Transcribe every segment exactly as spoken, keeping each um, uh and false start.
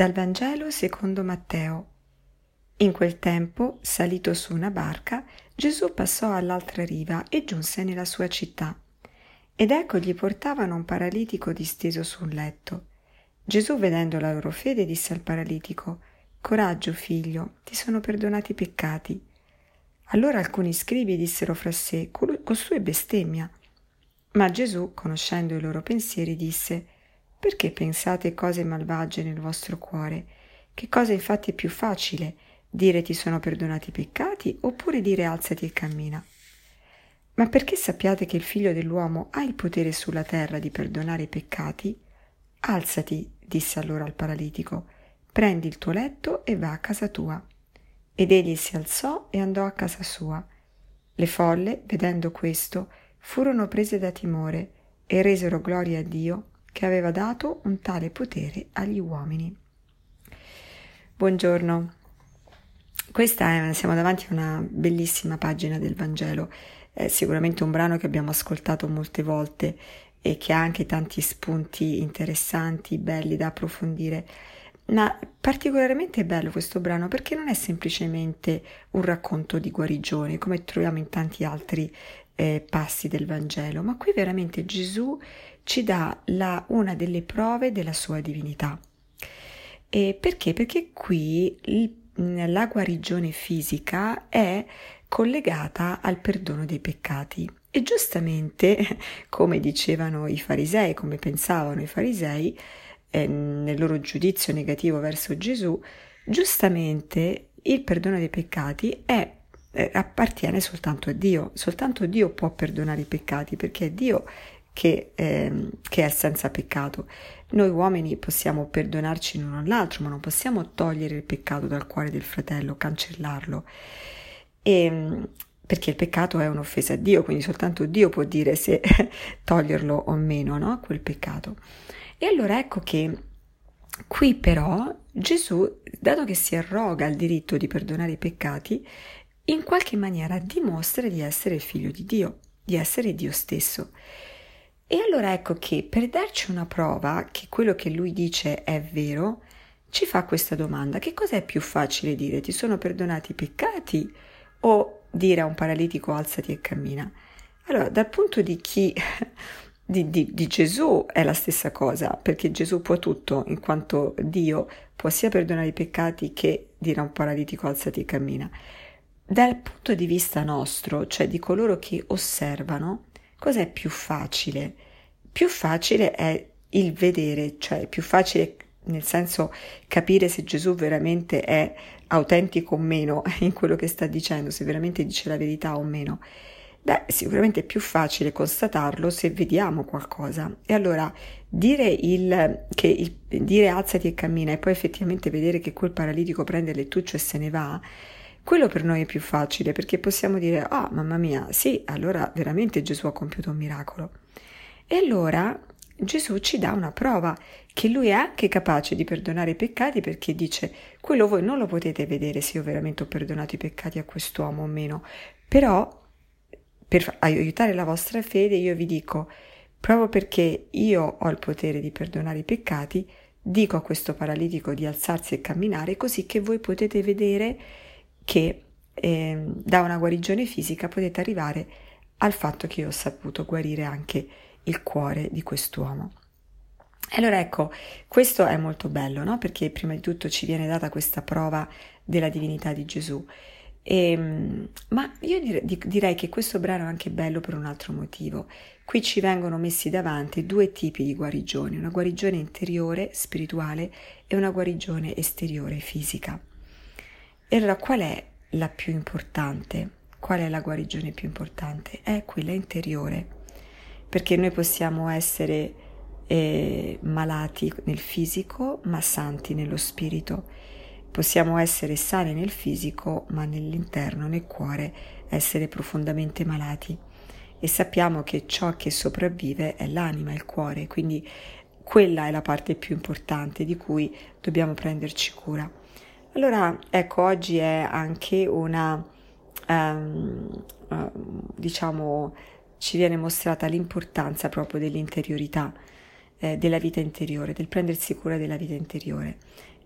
Dal Vangelo secondo Matteo. In quel tempo, salito su una barca, Gesù passò all'altra riva e giunse nella sua città. Ed ecco gli portavano un paralitico disteso su un letto. Gesù, vedendo la loro fede, disse al paralitico: «Coraggio, figlio, ti sono perdonati i peccati». Allora alcuni scribi dissero fra sé: «Costui è bestemmia». Ma Gesù, conoscendo i loro pensieri, disse: «Perché pensate cose malvagie nel vostro cuore? Che cosa infatti è più facile? Dire ti sono perdonati i peccati, oppure dire alzati e cammina? Ma perché sappiate che il Figlio dell'uomo ha il potere sulla terra di perdonare i peccati? Alzati», disse allora al paralitico, «prendi il tuo letto e va a casa tua». Ed egli si alzò e andò a casa sua. Le folle, vedendo questo, furono prese da timore e resero gloria a Dio che aveva dato un tale potere agli uomini. Buongiorno. Questa è, siamo davanti a una bellissima pagina del Vangelo. È sicuramente un brano che abbiamo ascoltato molte volte e che ha anche tanti spunti interessanti, belli da approfondire. Ma particolarmente è bello questo brano perché non è semplicemente un racconto di guarigione come troviamo in tanti altri eh, passi del Vangelo, ma qui veramente Gesù ci dà la, una delle prove della sua divinità. E perché? Perché qui il, la guarigione fisica è collegata al perdono dei peccati. E giustamente, come dicevano i farisei, come pensavano i farisei, eh, nel loro giudizio negativo verso Gesù, giustamente il perdono dei peccati è, eh, appartiene soltanto a Dio. Soltanto Dio può perdonare i peccati, perché è Dio che, eh, che è senza peccato. Noi uomini possiamo perdonarci l'uno all'altro, ma non possiamo togliere il peccato dal cuore del fratello, cancellarlo. E perché il peccato è un'offesa a Dio, quindi soltanto Dio può dire se toglierlo o meno, no? Quel peccato. E allora ecco che qui però Gesù, dato che si arroga il diritto di perdonare i peccati, in qualche maniera dimostra di essere il figlio di Dio, di essere Dio stesso. E allora ecco che per darci una prova che quello che lui dice è vero, ci fa questa domanda: che cosa è più facile dire? Ti sono perdonati i peccati? O dire a un paralitico alzati e cammina? Allora, dal punto di chi di, di, di Gesù è la stessa cosa, perché Gesù può tutto, in quanto Dio può sia perdonare i peccati che dire a un paralitico alzati e cammina. Dal punto di vista nostro, cioè di coloro che osservano, cos'è più facile? Più facile è il vedere, cioè più facile nel senso capire se Gesù veramente è autentico o meno in quello che sta dicendo, se veramente dice la verità o meno. Beh, sicuramente è più facile constatarlo se vediamo qualcosa. E allora dire il che il, dire alzati e cammina e poi effettivamente vedere che quel paralitico prende il lettuccio e se ne va, quello per noi è più facile, perché possiamo dire: ah, oh, mamma mia, sì, allora veramente Gesù ha compiuto un miracolo. E allora Gesù ci dà una prova che lui è anche capace di perdonare i peccati, perché dice: quello voi non lo potete vedere se io veramente ho perdonato i peccati a quest'uomo o meno, però per aiutare la vostra fede io vi dico, proprio perché io ho il potere di perdonare i peccati, dico a questo paralitico di alzarsi e camminare, così che voi potete vedere che eh, da una guarigione fisica potete arrivare al fatto che io ho saputo guarire anche il cuore di quest'uomo. Allora ecco, questo è molto bello, no? Perché prima di tutto ci viene data questa prova della divinità di Gesù. E, ma io dire, direi che questo brano è anche bello per un altro motivo. Qui ci vengono messi davanti due tipi di guarigione: una guarigione interiore, spirituale, e una guarigione esteriore, fisica. E allora qual è la più importante? Qual è la guarigione più importante? È quella interiore. Perché noi possiamo essere eh, malati nel fisico, ma santi nello spirito. Possiamo essere sani nel fisico, ma nell'interno, nel cuore, essere profondamente malati. E sappiamo che ciò che sopravvive è l'anima, il cuore, quindi quella è la parte più importante di cui dobbiamo prenderci cura. Allora, ecco, oggi è anche una, um, uh, diciamo... ci viene mostrata l'importanza proprio dell'interiorità, eh, della vita interiore, del prendersi cura della vita interiore.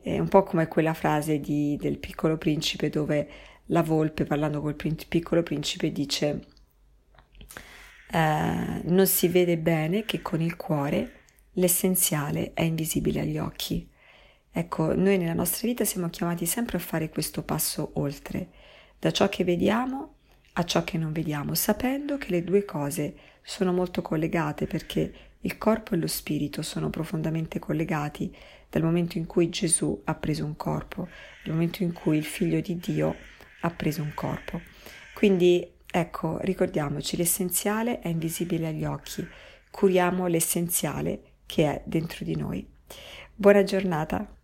È un po' come quella frase di, del Piccolo Principe, dove la volpe, parlando col prin- piccolo principe, dice eh, non si vede bene che con il cuore l'essenziale è invisibile agli occhi. Ecco, noi nella nostra vita siamo chiamati sempre a fare questo passo oltre, da ciò che vediamo a ciò che non vediamo, sapendo che le due cose sono molto collegate, perché il corpo e lo spirito sono profondamente collegati dal momento in cui Gesù ha preso un corpo, dal momento in cui il Figlio di Dio ha preso un corpo. Quindi, ecco, ricordiamoci, l'essenziale è invisibile agli occhi, curiamo l'essenziale che è dentro di noi. Buona giornata!